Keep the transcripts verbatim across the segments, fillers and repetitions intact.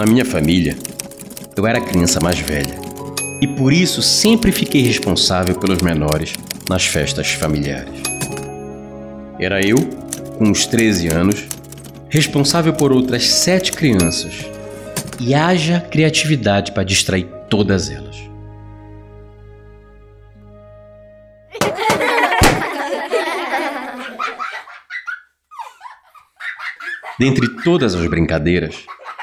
Na minha família, eu era a criança mais velha e por isso sempre fiquei responsável pelos menores nas festas familiares. Era eu, com uns treze anos, responsável por outras sete crianças, e haja criatividade para distrair todas elas. Dentre todas as brincadeiras,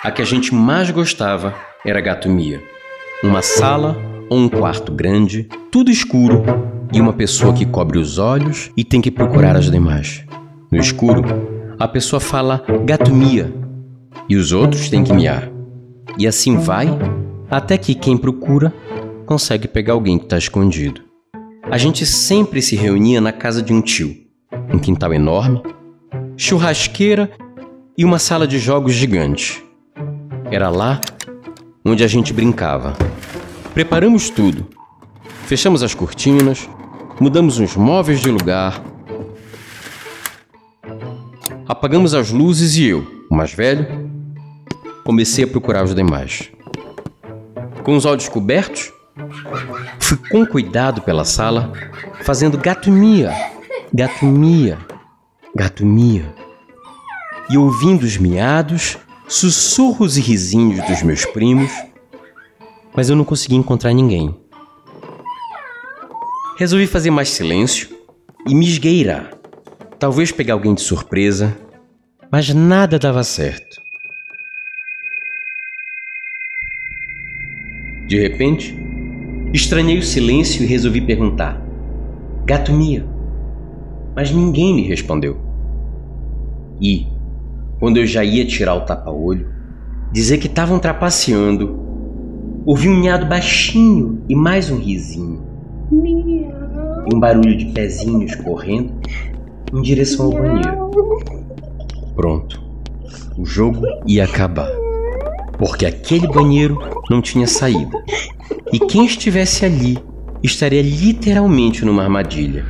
a que a gente mais gostava era a gatomia. Uma sala ou um quarto grande, tudo escuro, e uma pessoa que cobre os olhos e tem que procurar as demais. No escuro, a pessoa fala gatomia e os outros têm que miar. E assim vai, até que quem procura consegue pegar alguém que está escondido. A gente sempre se reunia na casa de um tio, um quintal enorme, churrasqueira e uma sala de jogos gigante. Era lá onde a gente brincava. Preparamos tudo. Fechamos as cortinas, mudamos os móveis de lugar, apagamos as luzes e eu, o mais velho, comecei a procurar os demais. Com os olhos cobertos, fui com cuidado pela sala, fazendo gatomia, gatomia, gatomia. E ouvindo os miados, sussurros e risinhos dos meus primos, mas eu não consegui encontrar ninguém. Resolvi fazer mais silêncio e me esgueirar, talvez pegar alguém de surpresa, mas nada dava certo. De repente, estranhei o silêncio e resolvi perguntar: gatomia? Mas ninguém me respondeu. E, quando eu já ia tirar o tapa-olho, dizer que estavam trapaceando, ouvi um miado baixinho e mais um risinho. E um barulho de pezinhos correndo em direção ao banheiro. Pronto. O jogo ia acabar. Porque aquele banheiro não tinha saída. E quem estivesse ali estaria literalmente numa armadilha.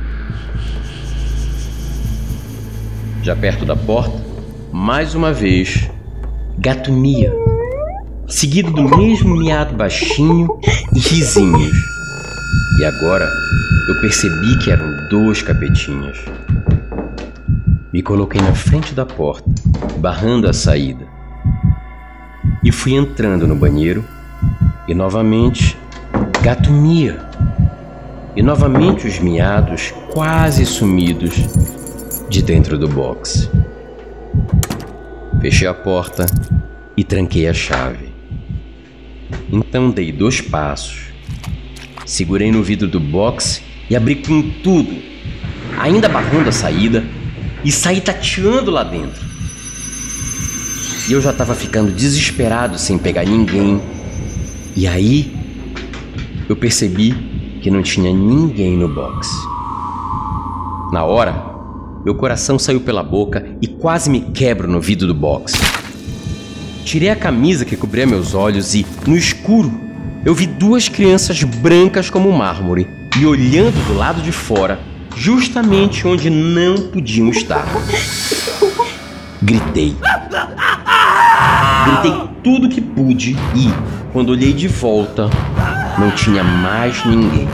Já perto da porta, mais uma vez, gatomia, seguido do mesmo miado baixinho e risinhos. E agora eu percebi que eram dois capetinhas. Me coloquei na frente da porta, barrando a saída. E fui entrando no banheiro e novamente gatomia. E novamente os miados quase sumidos de dentro do box. Fechei a porta e tranquei a chave. Então dei dois passos, segurei no vidro do box e abri com tudo, ainda barrando a saída, e saí tateando lá dentro. E eu já estava ficando desesperado sem pegar ninguém. E aí eu percebi que não tinha ninguém no box. Na hora, meu coração saiu pela boca e quase me quebro no vidro do box. Tirei a camisa que cobria meus olhos e, no escuro, eu vi duas crianças brancas como mármore e olhando do lado de fora, justamente onde não podiam estar. Gritei. Gritei tudo que pude e, quando olhei de volta, não tinha mais ninguém.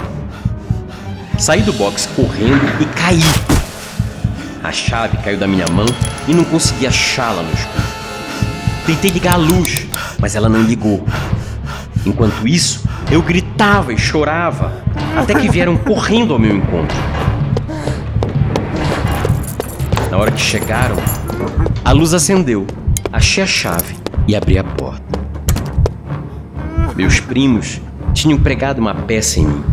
Saí do box correndo e caí. A chave caiu da minha mão e não consegui achá-la no escuro. Tentei ligar a luz, mas ela não ligou. Enquanto isso, eu gritava e chorava, até que vieram correndo ao meu encontro. Na hora que chegaram, a luz acendeu, achei a chave e abri a porta. Meus primos tinham pregado uma peça em mim.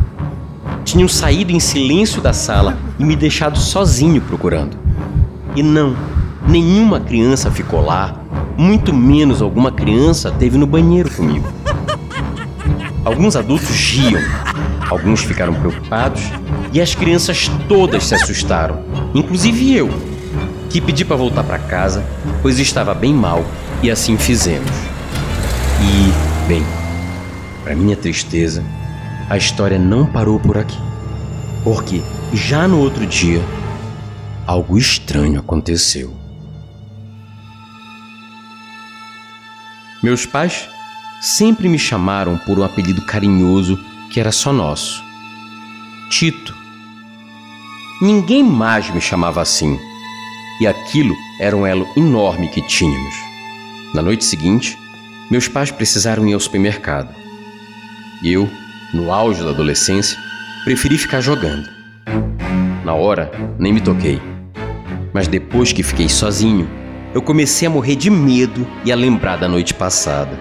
Tinham saído em silêncio da sala e me deixado sozinho procurando. E não, nenhuma criança ficou lá, muito menos alguma criança teve no banheiro comigo. Alguns adultos riam, alguns ficaram preocupados e as crianças todas se assustaram, inclusive eu, que pedi para voltar para casa, pois estava bem mal, e assim fizemos. E, bem, para minha tristeza, a história não parou por aqui, porque já no outro dia, algo estranho aconteceu. Meus pais sempre me chamaram por um apelido carinhoso que era só nosso: Tito. Ninguém mais me chamava assim, e aquilo era um elo enorme que tínhamos. Na noite seguinte, meus pais precisaram ir ao supermercado. Eu, no auge da adolescência, preferi ficar jogando. Na hora, nem me toquei. Mas depois que fiquei sozinho, eu comecei a morrer de medo e a lembrar da noite passada.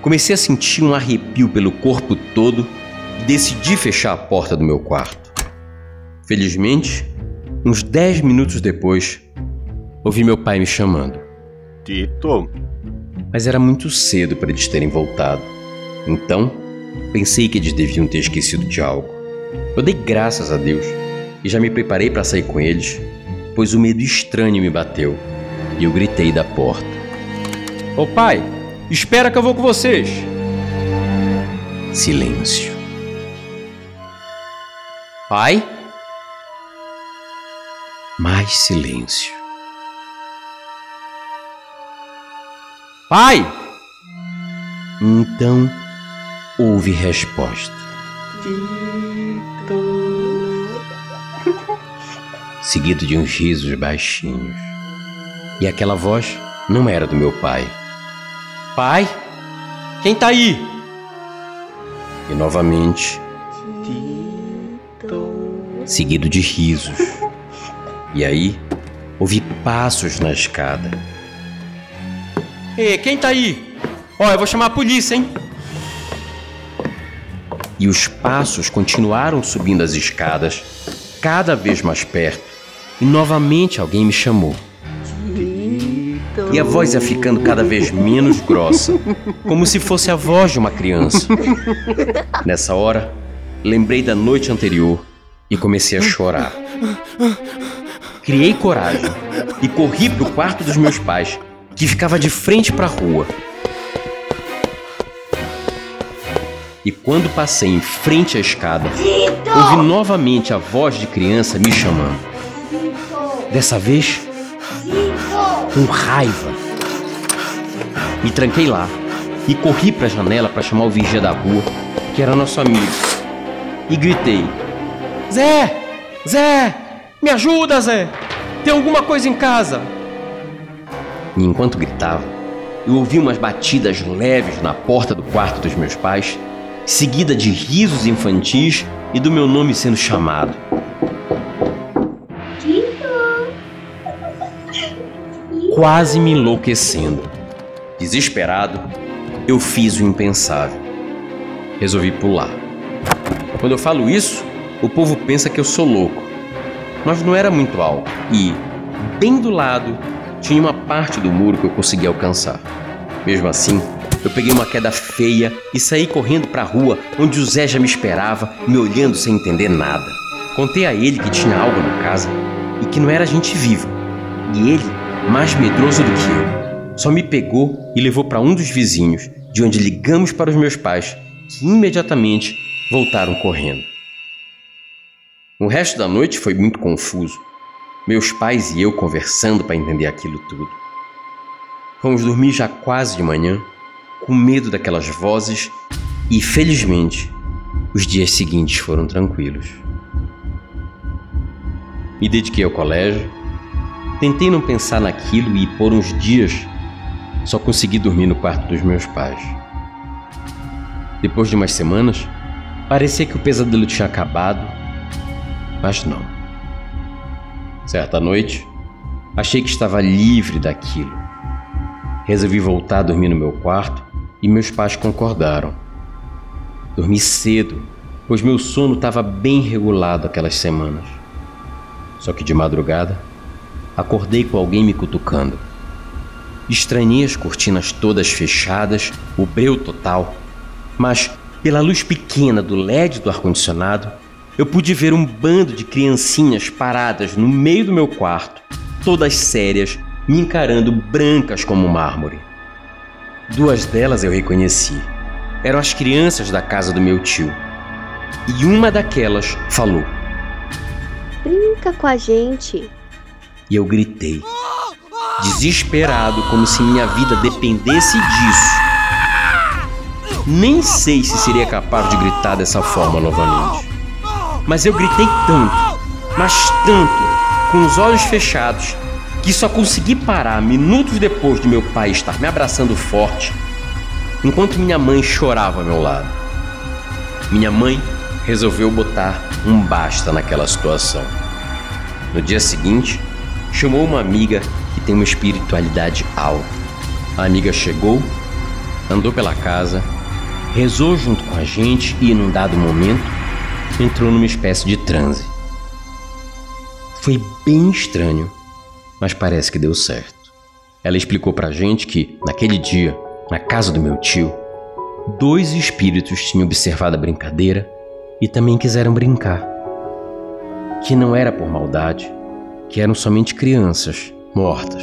Comecei a sentir um arrepio pelo corpo todo e decidi fechar a porta do meu quarto. Felizmente, uns dez minutos depois, ouvi meu pai me chamando. Tito. Mas era muito cedo para eles terem voltado. Então, pensei que eles deviam ter esquecido de algo. Eu dei graças a Deus e já me preparei para sair com eles, pois o medo estranho me bateu e eu gritei da porta. Ô pai, espera que eu vou com vocês. Silêncio. Pai? Mais silêncio. Pai! Então houve resposta. Tito. Seguido de uns risos baixinhos. E aquela voz não era do meu pai. Pai? Quem tá aí? E novamente, Tito. Seguido de risos. E aí, ouvi passos na escada. Ei, quem tá aí? Ó, eu vou chamar a polícia, hein? E os passos continuaram subindo as escadas, cada vez mais perto. E novamente alguém me chamou. Tito. E a voz ia ficando cada vez menos grossa, como se fosse a voz de uma criança. Nessa hora, lembrei da noite anterior e comecei a chorar. Criei coragem e corri pro quarto dos meus pais, que ficava de frente pra rua. E quando passei em frente à escada, Tito! Ouvi novamente a voz de criança me chamando. Tito! Dessa vez, Tito! Com raiva. Me tranquei lá e corri pra janela pra chamar o vigia da rua, que era nosso amigo. E gritei: Zé! Zé! Me ajuda, Zé! Tem alguma coisa em casa! E enquanto gritava, eu ouvi umas batidas leves na porta do quarto dos meus pais, seguida de risos infantis e do meu nome sendo chamado. Quase me enlouquecendo. Desesperado, eu fiz o impensável. Resolvi pular. Quando eu falo isso, o povo pensa que eu sou louco. Mas não era muito alto e, bem do lado, tinha uma parte do muro que eu conseguia alcançar. Mesmo assim, eu peguei uma queda feia e saí correndo para a rua, onde o Zé já me esperava, me olhando sem entender nada. Contei a ele que tinha algo na casa e que não era gente viva. E ele, mais medroso do que eu, só me pegou e levou para um dos vizinhos, de onde ligamos para os meus pais, que imediatamente voltaram correndo. O resto da noite foi muito confuso, meus pais e eu conversando para entender aquilo tudo. Fomos dormir já quase de manhã, com medo daquelas vozes, e felizmente, os dias seguintes foram tranquilos. Me dediquei ao colégio, tentei não pensar naquilo e por uns dias só consegui dormir no quarto dos meus pais. Depois de umas semanas, parecia que o pesadelo tinha acabado. Mas não. Certa noite, achei que estava livre daquilo. Resolvi voltar a dormir no meu quarto e meus pais concordaram. Dormi cedo, pois meu sono estava bem regulado aquelas semanas. Só que de madrugada, acordei com alguém me cutucando. Estranhei as cortinas todas fechadas, o breu total, mas pela luz pequena do L E D do ar-condicionado, eu pude ver um bando de criancinhas paradas no meio do meu quarto, todas sérias, me encarando brancas como mármore. Duas delas eu reconheci. Eram as crianças da casa do meu tio. E uma daquelas falou: Brinca com a gente. E eu gritei, desesperado, como se minha vida dependesse disso. Nem sei se seria capaz de gritar dessa forma novamente. Mas eu gritei tanto, mas tanto, com os olhos fechados, que só consegui parar minutos depois de meu pai estar me abraçando forte, enquanto minha mãe chorava ao meu lado. Minha mãe resolveu botar um basta naquela situação. No dia seguinte, chamou uma amiga que tem uma espiritualidade alta. A amiga chegou, andou pela casa, rezou junto com a gente e, num dado momento, entrou numa espécie de transe. Foi bem estranho, mas parece que deu certo. Ela explicou pra gente que, naquele dia, na casa do meu tio, dois espíritos tinham observado a brincadeira e também quiseram brincar. Que não era por maldade, que eram somente crianças mortas.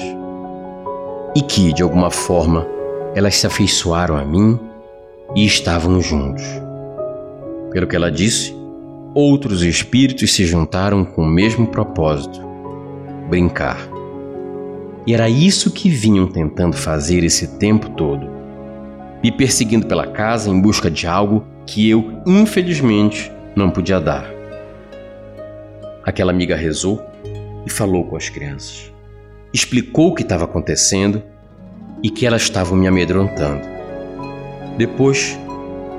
E que, de alguma forma, elas se afeiçoaram a mim e estavam juntos. Pelo que ela disse, outros espíritos se juntaram com o mesmo propósito: brincar. E era isso que vinham tentando fazer esse tempo todo, me perseguindo pela casa em busca de algo que eu, infelizmente, não podia dar. Aquela amiga rezou e falou com as crianças. Explicou o que estava acontecendo e que elas estavam me amedrontando. Depois,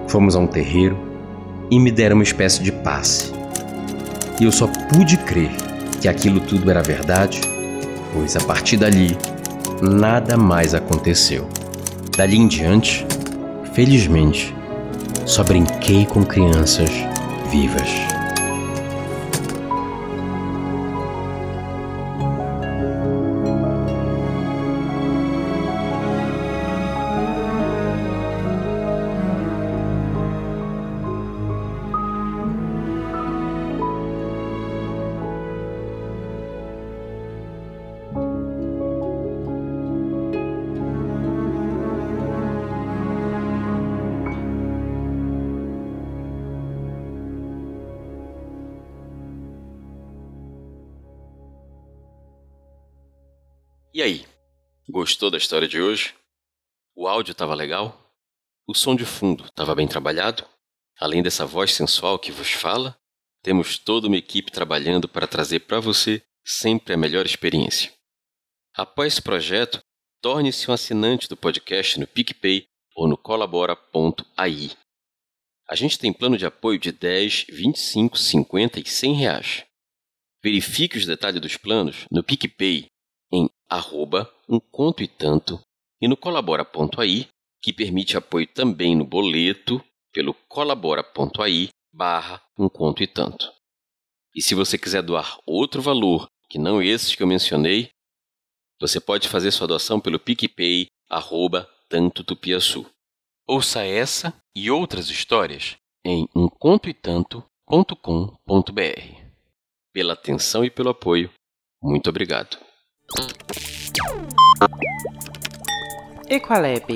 fomos a um terreiro e me deram uma espécie de passe. E eu só pude crer que aquilo tudo era verdade, pois a partir dali, nada mais aconteceu. Dali em diante, felizmente, só brinquei com crianças vivas. E aí, gostou da história de hoje? O áudio estava legal? O som de fundo estava bem trabalhado? Além dessa voz sensual que vos fala, temos toda uma equipe trabalhando para trazer para você sempre a melhor experiência. Apoie esse projeto, torne-se um assinante do podcast no PicPay ou no colabora ponto a i. A gente tem plano de apoio de dez, vinte e cinco, cinquenta e cem reais. Verifique os detalhes dos planos no PicPay em arroba um conto e tanto e no colabora ponto a i, que permite apoio também no boleto pelo colabora.ai barra um conto e tanto. E se você quiser doar outro valor, que não esses que eu mencionei, você pode fazer sua doação pelo PicPay arroba tanto tupiaçu. Ouça essa e outras histórias em um conto e tanto ponto com ponto b r. Pela atenção e pelo apoio, muito obrigado. Equalab.